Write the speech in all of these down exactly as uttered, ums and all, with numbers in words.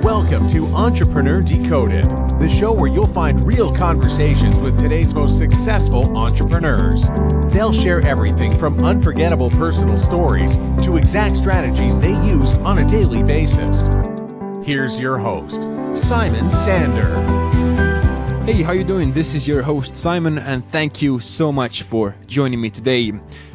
Welcome to Entrepreneur Decoded, the show where you'll find real conversations with today's most successful entrepreneurs. They'll share everything from unforgettable personal stories to exact strategies they use on a daily basis. Here's your host, Simon Sander. Hey, how you doing? This is your host Simon, and thank you so much for joining me today.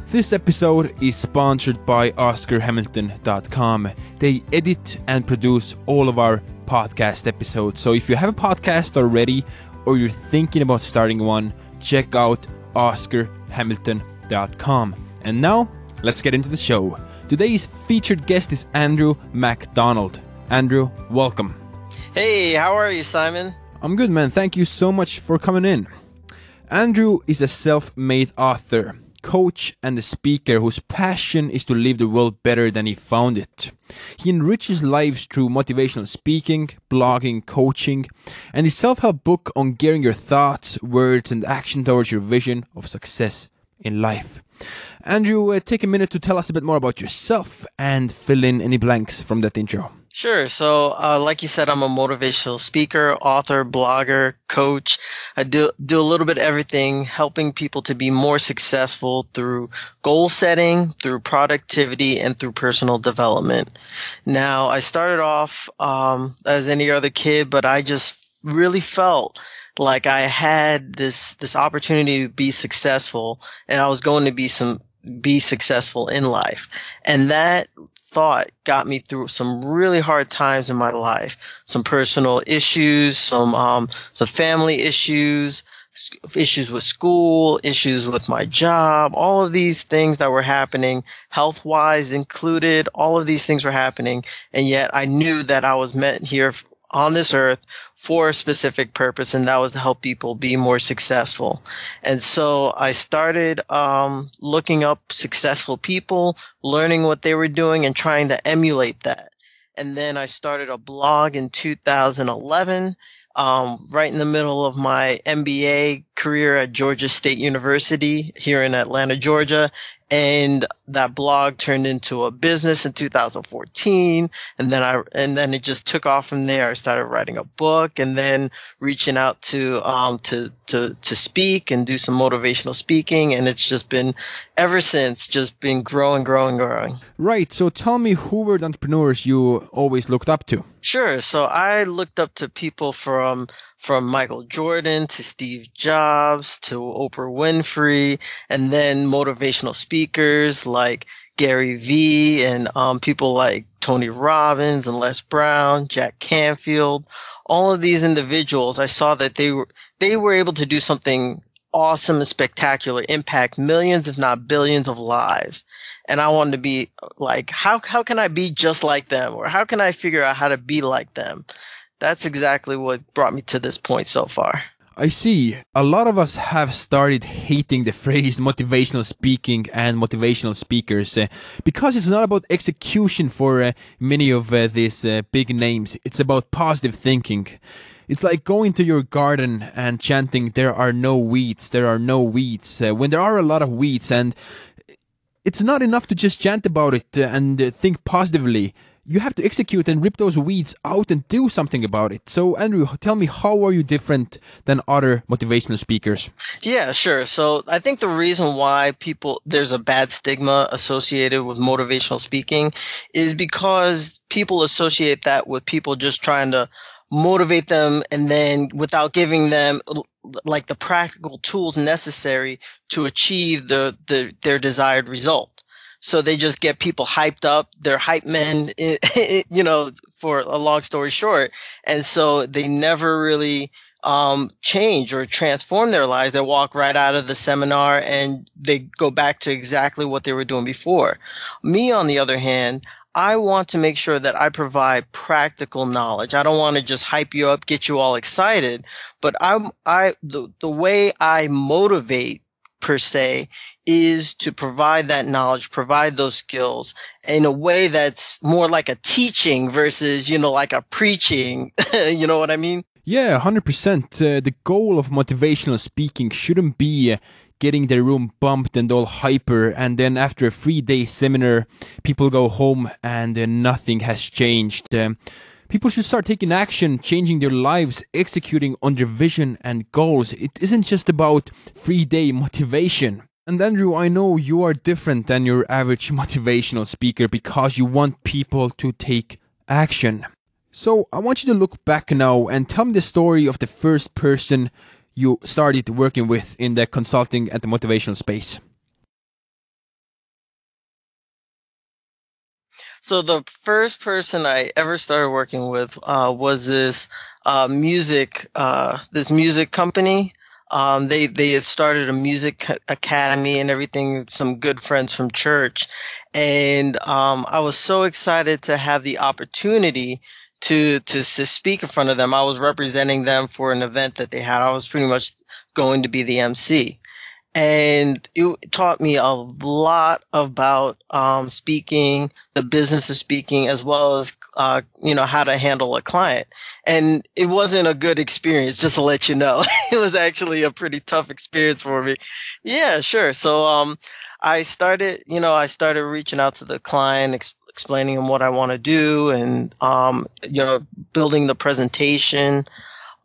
This episode is sponsored by Oscar Hamilton dot com. They edit and produce all of our podcast episodes. So if you have a podcast already or you're thinking about starting one, check out Oscar Hamilton dot com. And now, let's get into the show. Today's featured guest is Andrew McDonald. Andrew, welcome. Hey, how are you, Simon? I'm good, man. Thank you so much for coming in. Andrew is a self-made author, coach, and a speaker whose passion is to leave the world better than he found it. He enriches lives through motivational speaking, blogging, coaching, and his self-help book on gearing your thoughts, words, and action towards your vision of success in life. Andrew, uh, take a minute to tell us a bit more about yourself and fill in any blanks from that intro. Sure. So uh, like you said, I'm a motivational speaker, author, blogger, coach. I do, do a little bit of everything, helping people to be more successful through goal setting, through productivity, and through personal development. Now, I started off um, as any other kid, but I just really felt like I had this this opportunity to be successful, and I was going to be some be successful in life. And that thought got me through some really hard times in my life, some personal issues, some um, some family issues, issues with school, issues with my job, all of these things that were happening, health-wise included, all of these things were happening. And yet I knew that I was meant here on this earth for a specific purpose, and that was to help people be more successful. And so I started um, looking up successful people, learning what they were doing, and trying to emulate that. And then I started a blog in two thousand eleven, um, right in the middle of my M B A career at Georgia State University here in Atlanta, Georgia. And that blog turned into a business in two thousand fourteen, and then I and then it just took off from there. I started writing a book, and then reaching out to um to to to speak and do some motivational speaking, and it's just been ever since just been growing, growing, growing. Right. So tell me, who were the entrepreneurs you always looked up to? Sure. So I looked up to people from. From Michael Jordan to Steve Jobs to Oprah Winfrey, and then motivational speakers like Gary Vee and um, people like Tony Robbins and Les Brown, Jack Canfield. All of these individuals, I saw that they were they were able to do something awesome and spectacular, impact millions, if not billions, of lives. And I wanted to be like, how how can I be just like them, or how can I figure out how to be like them? That's exactly what brought me to this point so far. I see. A lot of us have started hating the phrase motivational speaking and motivational speakers uh, because it's not about execution for uh, many of uh, these uh, big names. It's about positive thinking. It's like going to your garden and chanting, there are no weeds, there are no weeds, uh, when there are a lot of weeds. And it's not enough to just chant about it and uh, think positively. You have to execute and rip those weeds out and do something about it. So, Andrew, tell me, how are you different than other motivational speakers? Yeah, sure. So I think the reason why people there's a bad stigma associated with motivational speaking is because people associate that with people just trying to motivate them, and then without giving them like the practical tools necessary to achieve the, the their desired result. So they just get people hyped up. They're hype men, you know, for a long story short. And so they never really um, change or transform their lives. They walk right out of the seminar and they go back to exactly what they were doing before. Me, on the other hand, I want to make sure that I provide practical knowledge. I don't want to just hype you up, get you all excited. But I'm, I, the, the way I motivate, per se, is to provide that knowledge, provide those skills in a way that's more like a teaching versus, you know, like a preaching. You know what I mean? Yeah, one hundred percent. Uh, the goal of motivational speaking shouldn't be uh, getting the room bumped and all hyper, and then after a three-day seminar, people go home and uh, nothing has changed. Um, People should start taking action, changing their lives, executing on their vision and goals. It isn't just about three-day motivation. And Andrew, I know you are different than your average motivational speaker because you want people to take action. So I want you to look back now and tell me the story of the first person you started working with in the consulting and the motivational space. So the first person I ever started working with uh, was this uh, music, uh, this music company. Um, they they had started a music academy and everything. Some good friends from church, and um, I was so excited to have the opportunity to to to speak in front of them. I was representing them for an event that they had. I was pretty much going to be the M C. And it taught me a lot about um, speaking, the business of speaking, as well as, uh, you know, how to handle a client. And it wasn't a good experience, just to let you know. It was actually a pretty tough experience for me. Yeah, sure. So um, I started, you know, I started reaching out to the client, ex explaining them what I want to do and, um, you know, building the presentation.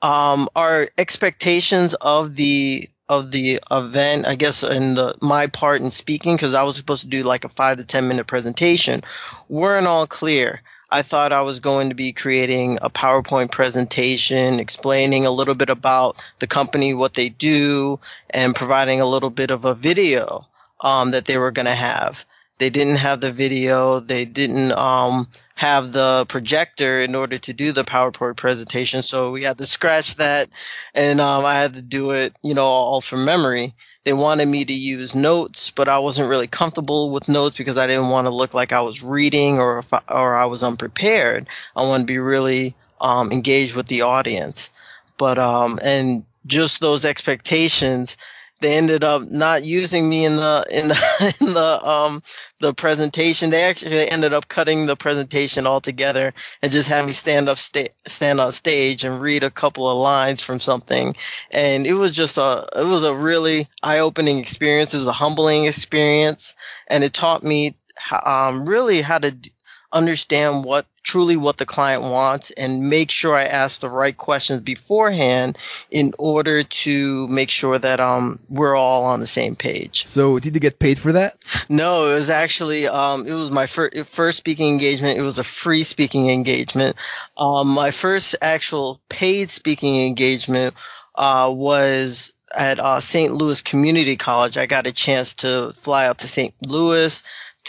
Um, our expectations of the of the event, I guess, in the, my part in speaking, because I was supposed to do like a five to ten minute presentation, weren't all clear. I thought I was going to be creating a PowerPoint presentation, explaining a little bit about the company, what they do, and providing a little bit of a video um, that they were going to have. They didn't have the video. They didn't um, have the projector in order to do the PowerPoint presentation. So we had to scratch that, and um, I had to do it, you know, all from memory. They wanted me to use notes, but I wasn't really comfortable with notes because I didn't want to look like I was reading or if I, or I was unprepared. I wanted to be really um, engaged with the audience. But um, and just those expectations. They ended up not using me in the in the in the um the presentation. They actually ended up cutting the presentation altogether and just having me stand up sta stand on stage and read a couple of lines from something. And it was just a it was a really eye-opening experience. It was a humbling experience, and it taught me um really how to d understand what truly what the client wants and make sure I ask the right questions beforehand in order to make sure that um we're all on the same page. So did you get paid for that? No, it was actually um it was my fir first speaking engagement. It was a free speaking engagement. Um my first actual paid speaking engagement uh was at uh Saint Louis Community College. I got a chance to fly out to Saint Louis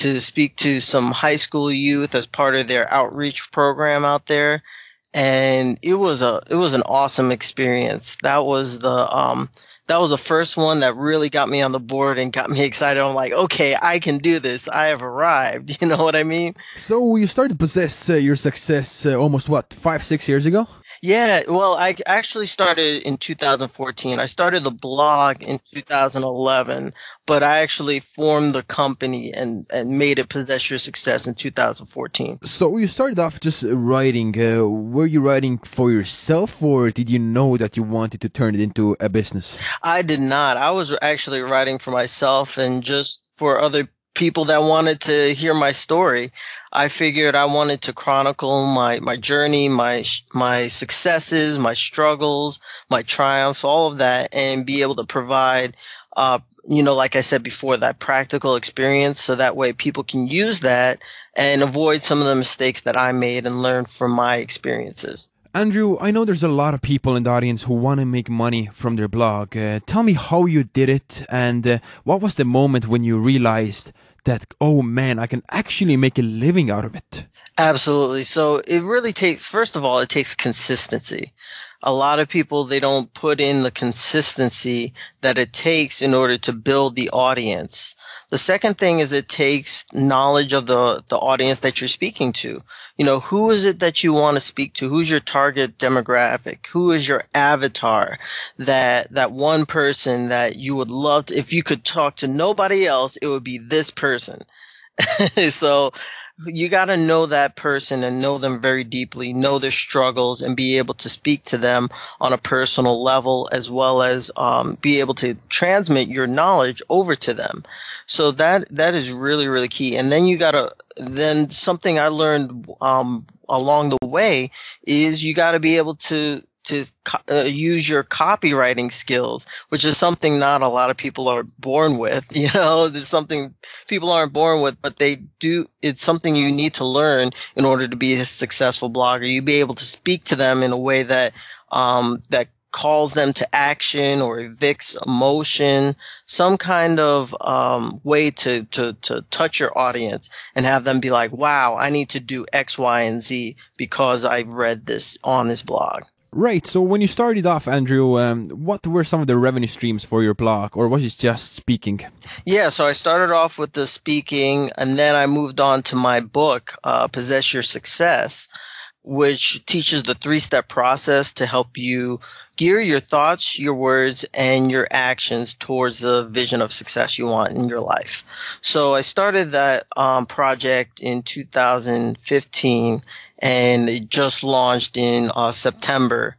to speak to some high school youth as part of their outreach program out there, and it was a it was an awesome experience. That was the um that was the first one that really got me on the board and got me excited. I'm like, okay, I can do this. I have arrived. You know what I mean? So you started Possess uh, Your Success uh, almost what five six years ago? Yeah, well, I actually started in two thousand fourteen. I started the blog in two thousand eleven, but I actually formed the company and, and made it Possess Your Success in two thousand fourteen. So you started off just writing. Uh, were you writing for yourself, or did you know that you wanted to turn it into a business? I did not. I was actually writing for myself and just for other people. people that wanted to hear my story. I figured I wanted to chronicle my, my journey, my, my successes, my struggles, my triumphs, all of that, and be able to provide, uh, you know, like I said before, that practical experience. So that way people can use that and avoid some of the mistakes that I made and learn from my experiences. Andrew, I know there's a lot of people in the audience who want to make money from their blog. Uh, tell me how you did it, and uh, what was the moment when you realized that, oh man, I can actually make a living out of it? Absolutely. So it really takes, first of all, it takes consistency. A lot of people, they don't put in the consistency that it takes in order to build the audience. The second thing is it takes knowledge of the, the audience that you're speaking to. You know, who is it that you want to speak to? Who's your target demographic? Who is your avatar? That, that one person that you would love to, if you could talk to nobody else, it would be this person. So you got to know that person and know them very deeply, know their struggles, and be able to speak to them on a personal level, as well as um, be able to transmit your knowledge over to them. So that that is really, really key. And then you got to then something I learned um, along the way is you got to be able to to uh, use your copywriting skills, which is something not a lot of people are born with. You know, there's something people aren't born with, but they do. It's something you need to learn in order to be a successful blogger. You'd be able to speak to them in a way that um, that calls them to action or evicts emotion, some kind of um, way to, to, to touch your audience and have them be like, wow, I need to do X, Y, and Z because I read this on this blog. Right. So when you started off, Andrew, um, what were some of the revenue streams for your blog, or was it just speaking? Yeah. So I started off with the speaking, and then I moved on to my book, uh, Possess Your Success, which teaches the three-step process to help you gear your thoughts, your words, and your actions towards the vision of success you want in your life. So I started that um, project in two thousand fifteen, and it just launched in uh, September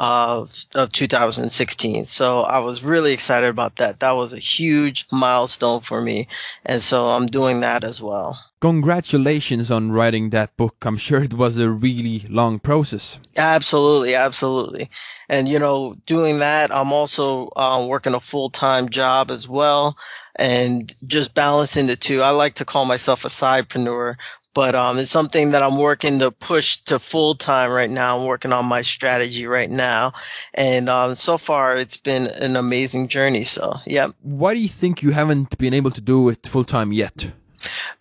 of, of two thousand sixteen. So I was really excited about that. That was a huge milestone for me, and so I'm doing that as well. Congratulations on writing that book. I'm sure it was a really long process. Absolutely, absolutely. And, you know, doing that, I'm also uh, working a full-time job as well, and just balancing the two. I like to call myself a sidepreneur, but um, it's something that I'm working to push to full-time right now. I'm working on my strategy right now. And um, so far, it's been an amazing journey. So, yeah. Why do you think you haven't been able to do it full-time yet?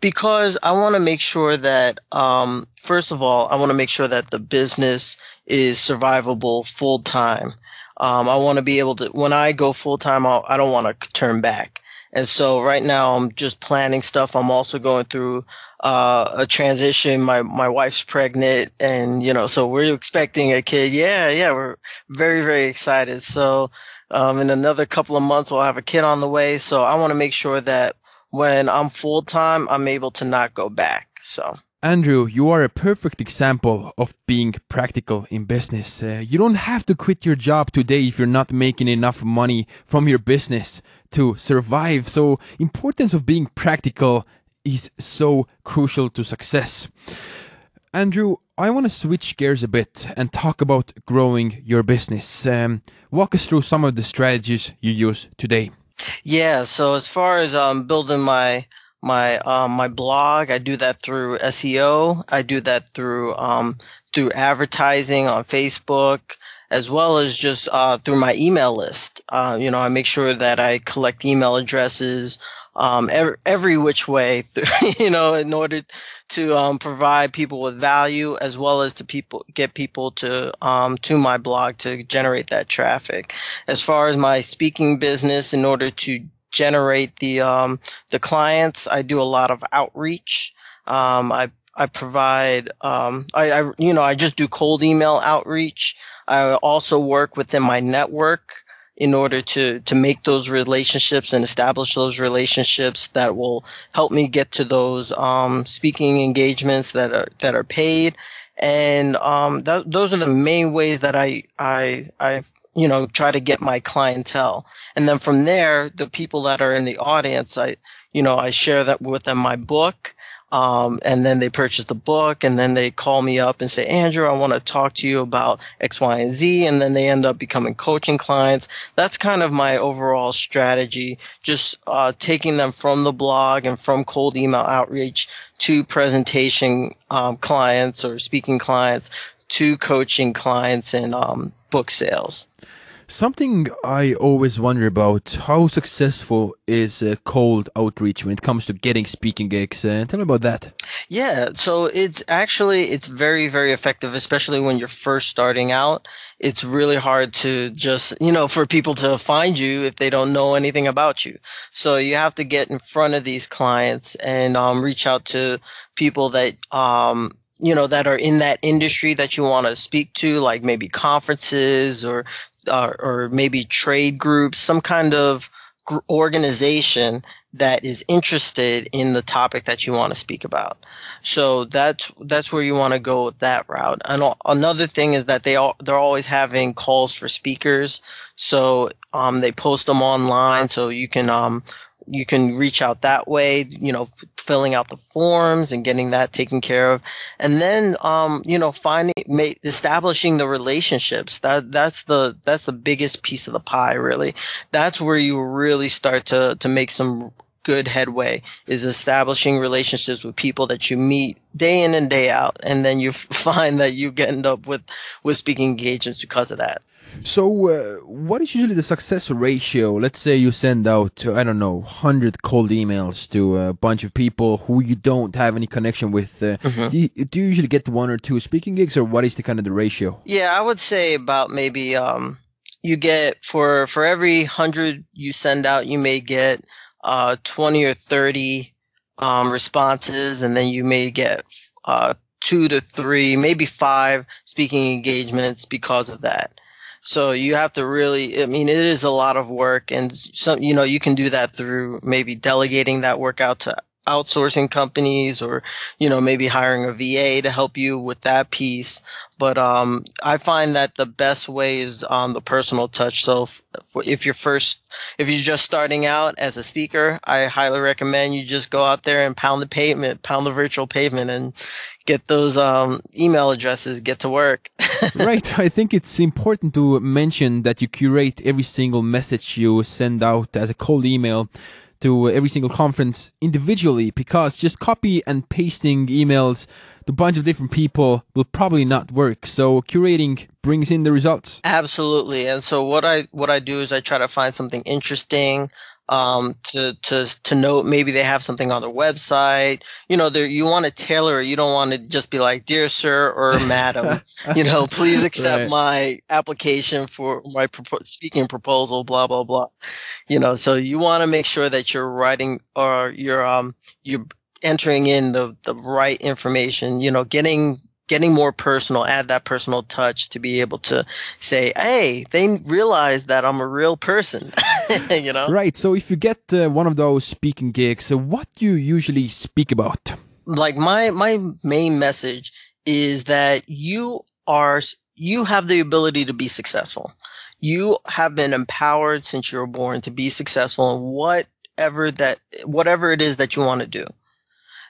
Because I want to make sure that, um, first of all, I want to make sure that the business is survivable full time. Um, I want to be able to, when I go full time, I'll, I don't want to turn back. And so right now I'm just planning stuff. I'm also going through uh, a transition. My, my wife's pregnant, and, you know, so we're expecting a kid. Yeah. Yeah. We're very, very excited. So um, in another couple of months, we'll have a kid on the way. So I want to make sure that when I'm full-time, I'm able to not go back. So, Andrew, you are a perfect example of being practical in business. Uh, you don't have to quit your job today if you're not making enough money from your business to survive. So, importance of being practical is so crucial to success. Andrew, I want to switch gears a bit and talk about growing your business. Um, walk us through some of the strategies you use today. Yeah, so as far as um, building my my um, my blog, I do that through S E O. I do that through um, through advertising on Facebook, as well as just uh, through my email list. Uh, you know, I make sure that I collect email addresses um, every, every which way, through, you know, in order to um, provide people with value, as well as to people get people to um, to my blog to generate that traffic. As far as my speaking business, in order to generate the um, the clients, I do a lot of outreach. Um, I I provide um, I, I you know I just do cold email outreach. I also work within my network in order to, to make those relationships and establish those relationships that will help me get to those um, speaking engagements that are that are paid. And um, th- those are the main ways that I, I I you know try to get my clientele. And then from there, the people that are in the audience, I you know I share that with them my book. Um, and then they purchase the book, and then they call me up and say, Andrew, I want to talk to you about X, Y, and Z. And then they end up becoming coaching clients. That's kind of my overall strategy, just uh, taking them from the blog and from cold email outreach to presentation um, clients or speaking clients to coaching clients and um, book sales. Something I always wonder about, how successful is uh, cold outreach when it comes to getting speaking gigs? Uh, tell me about that. Yeah, so it's actually, it's very, very effective, especially when you're first starting out. It's really hard to just, you know, for people to find you if they don't know anything about you. So you have to get in front of these clients and um, reach out to people that, um, you know, that are in that industry that you want to speak to, like maybe conferences or Uh, or maybe trade groups, some kind of gr- organization that is interested in the topic that you want to speak about. So that's that's where you want to go with that route. And all, another thing is that they all, they're always having calls for speakers. So um, they post them online, so you can um, you can reach out that way, you know, filling out the forms and getting that taken care of. And then, um, you know, finding, ma- establishing the relationships. That that's the that's the biggest piece of the pie, really. That's where you really start to to make some good headway, is establishing relationships with people that you meet day in and day out. And then you find that you end up with, with speaking engagements because of that. So uh, what is usually the success ratio? Let's say you send out, I don't know, one hundred cold emails to a bunch of people who you don't have any connection with. Uh, mm-hmm. do, you, do you usually get one or two speaking gigs, or what is the kind of the ratio? Yeah, I would say about maybe um, you get for, for every one hundred you send out, you may get uh, twenty or thirty um, responses, and then you may get uh, two to three, maybe five speaking engagements because of that. So you have to really, I mean, it is a lot of work, and some, you know, you can do that through maybe delegating that work out to outsourcing companies, or, you know, maybe hiring a V A to help you with that piece. But um, I find that the best way is um, the personal touch. So if, if you're first, if you're just starting out as a speaker, I highly recommend you just go out there and pound the pavement, pound the virtual pavement, and get those um, email addresses, get to work. Right. I think it's important to mention that you curate every single message you send out as a cold email to every single conference individually, because just copy and pasting emails to a bunch of different people will probably not work. So curating brings in the results. Absolutely. And so what I what I do is I try to find something interesting um, to to to note. Maybe they have something on their website. You know, you want to tailor it. You don't want to just be like, "Dear sir or madam," you know, "please accept right. my application for my propo- speaking proposal," blah blah blah. You know, so you want to make sure that you're writing, or you're um you're entering in the the right information. You know, getting getting more personal, add that personal touch to be able to say, "Hey, they realize that I'm a real person." You know, right? So if you get uh, one of those speaking gigs, uh, what do you usually speak about? Like my my main message is that you are you have the ability to be successful. You have been empowered since you were born to be successful in whatever that whatever it is that you want to do.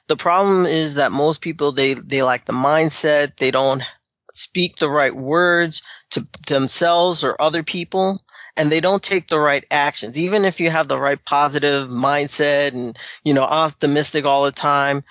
The problem is that most people, they they lack the mindset. They don't speak the right words to themselves or other people, and they don't take the right actions. Even if you have the right positive mindset and, you know, optimistic all the time,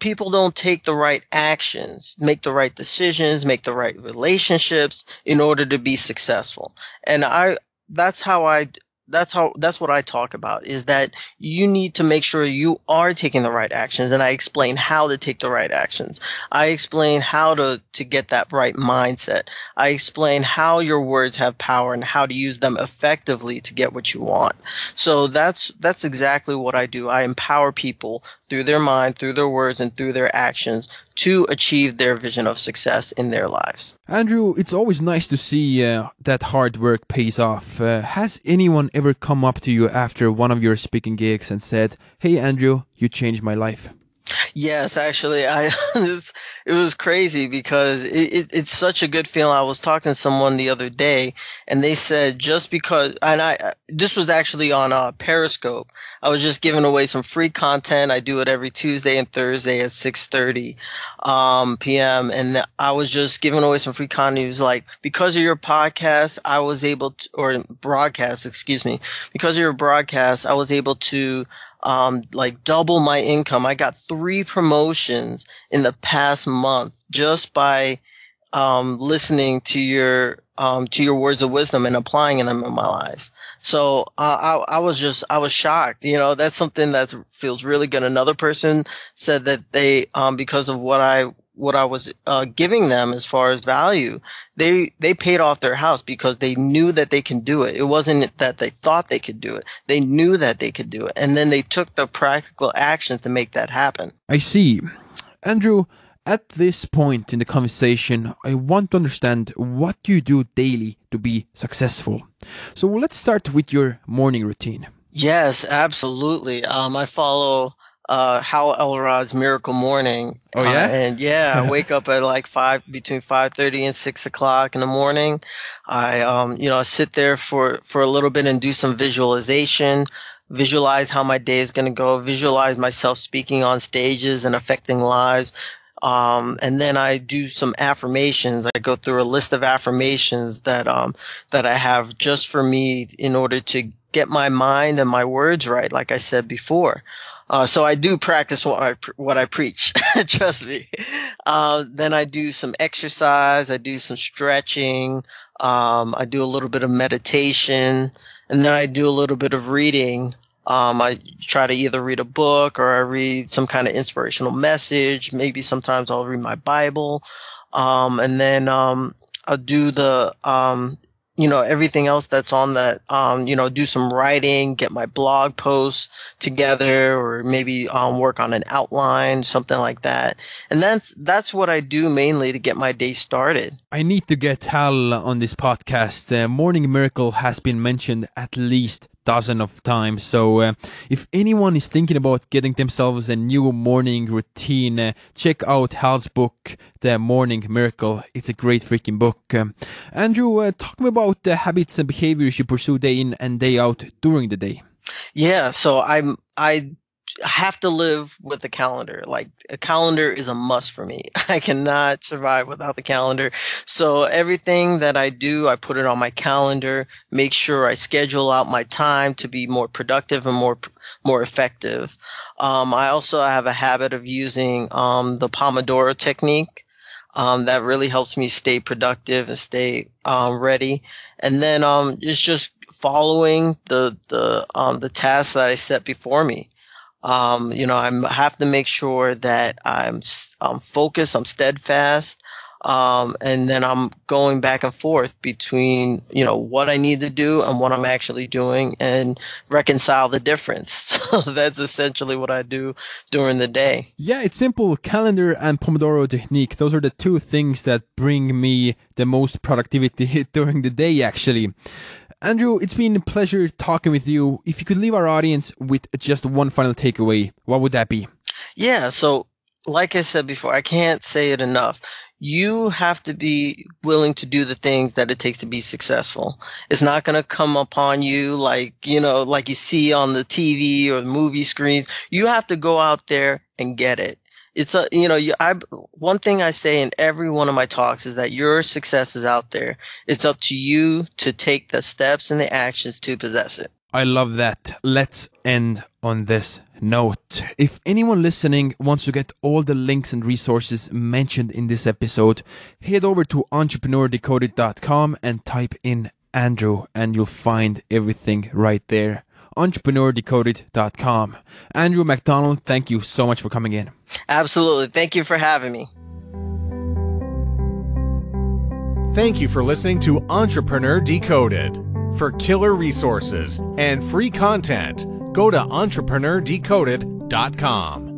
people don't take the right actions, make the right decisions, make the right relationships in order to be successful. And I, that's how I, that's how, that's what I talk about, is that you need to make sure you are taking the right actions. And I explain how to take the right actions. I explain how to, to get that right mindset. I explain how your words have power and how to use them effectively to get what you want. So that's, that's exactly what I do. I empower people through their mind, through their words, and through their actions to achieve their vision of success in their lives. Andrew, it's always nice to see uh, that hard work pays off. Uh, has anyone ever come up to you after one of your speaking gigs and said, "Hey, Andrew, you changed my life"? Yes, actually, I it was crazy because it, it, it's such a good feeling. I was talking to someone the other day, and they said, just because, and I this was actually on uh, Periscope. I was just giving away some free content. I do it every Tuesday and Thursday at six thirty um, p m And I was just giving away some free content. It was like, because of your podcast, I was able to, or broadcast, excuse me, because of your broadcast, I was able to Um, like double my income. I got three promotions in the past month just by um, listening to your um, to your words of wisdom and applying them in my lives. So uh, I, I was just I was shocked. You know, that's something that feels really good. Another person said that they um, because of what I what I was uh, giving them as far as value, they they paid off their house because they knew that they can do it. It wasn't that they thought they could do it. They knew that they could do it. And then they took the practical actions to make that happen. I see. Andrew, at this point in the conversation, I want to understand what you do daily to be successful. So let's start with your morning routine. Yes, absolutely. Um, I follow Uh, Hal Elrod's Miracle Morning. Oh yeah, uh, and yeah, I wake up at like five, between five thirty and six o'clock in the morning. I, um, you know, sit there for for a little bit and do some visualization, visualize how my day is going to go, visualize myself speaking on stages and affecting lives. Um, and then I do some affirmations. I go through a list of affirmations that um, that I have just for me in order to get my mind and my words right, like I said before. Uh, so I do practice what I, what I preach, trust me. Uh, then I do some exercise. I do some stretching. Um, I do a little bit of meditation. And then I do a little bit of reading. Um, I try to either read a book or I read some kind of inspirational message. Maybe sometimes I'll read my Bible. Um, and then, um, I'll do the, um, you know, everything else that's on that, um, you know, do some writing, get my blog posts together, or maybe, um, work on an outline, something like that. And that's, that's what I do mainly to get my day started. I need to get Hal on this podcast. Uh, Morning Miracle has been mentioned at least dozen of times. So uh, if anyone is thinking about getting themselves a new morning routine, uh, check out Hal's book, The Morning Miracle. It's a great freaking book. Um, Andrew, uh, talk to me about the habits and behaviors you pursue day in and day out during the day. Yeah, so I'm, I have to live with a calendar. Like, a calendar is a must for me. I cannot survive without the calendar. So everything that I do, I put it on my calendar, make sure I schedule out my time to be more productive and more more effective. Um, I also have a habit of using um, the Pomodoro technique. Um, that really helps me stay productive and stay um, ready. And then um, it's just following the, the, um, the tasks that I set before me. Um, you know, I have to make sure that I'm, I'm focused, I'm steadfast, um, and then I'm going back and forth between, you know, what I need to do and what I'm actually doing, and reconcile the difference. So that's essentially what I do during the day. Yeah, it's simple. Calendar and Pomodoro technique. Those are the two things that bring me the most productivity during the day, actually. Andrew, it's been a pleasure talking with you. If you could leave our audience with just one final takeaway, what would that be? Yeah, so like I said before, I can't say it enough. You have to be willing to do the things that it takes to be successful. It's not going to come upon you like, you know, like you see on the T V or the movie screens. You have to go out there and get it. It's a, you know, you, I, one thing I say in every one of my talks is that your success is out there. It's up to you to take the steps and the actions to possess it. I love that. Let's end on this note. If anyone listening wants to get all the links and resources mentioned in this episode, head over to Entrepreneur Decoded dot com and type in Andrew and you'll find everything right there. Entrepreneur Decoded dot com. Andrew McDonald, thank you so much for coming in. Absolutely. Thank you for having me. Thank you for listening to Entrepreneur Decoded. For killer resources and free content, go to Entrepreneur Decoded dot com.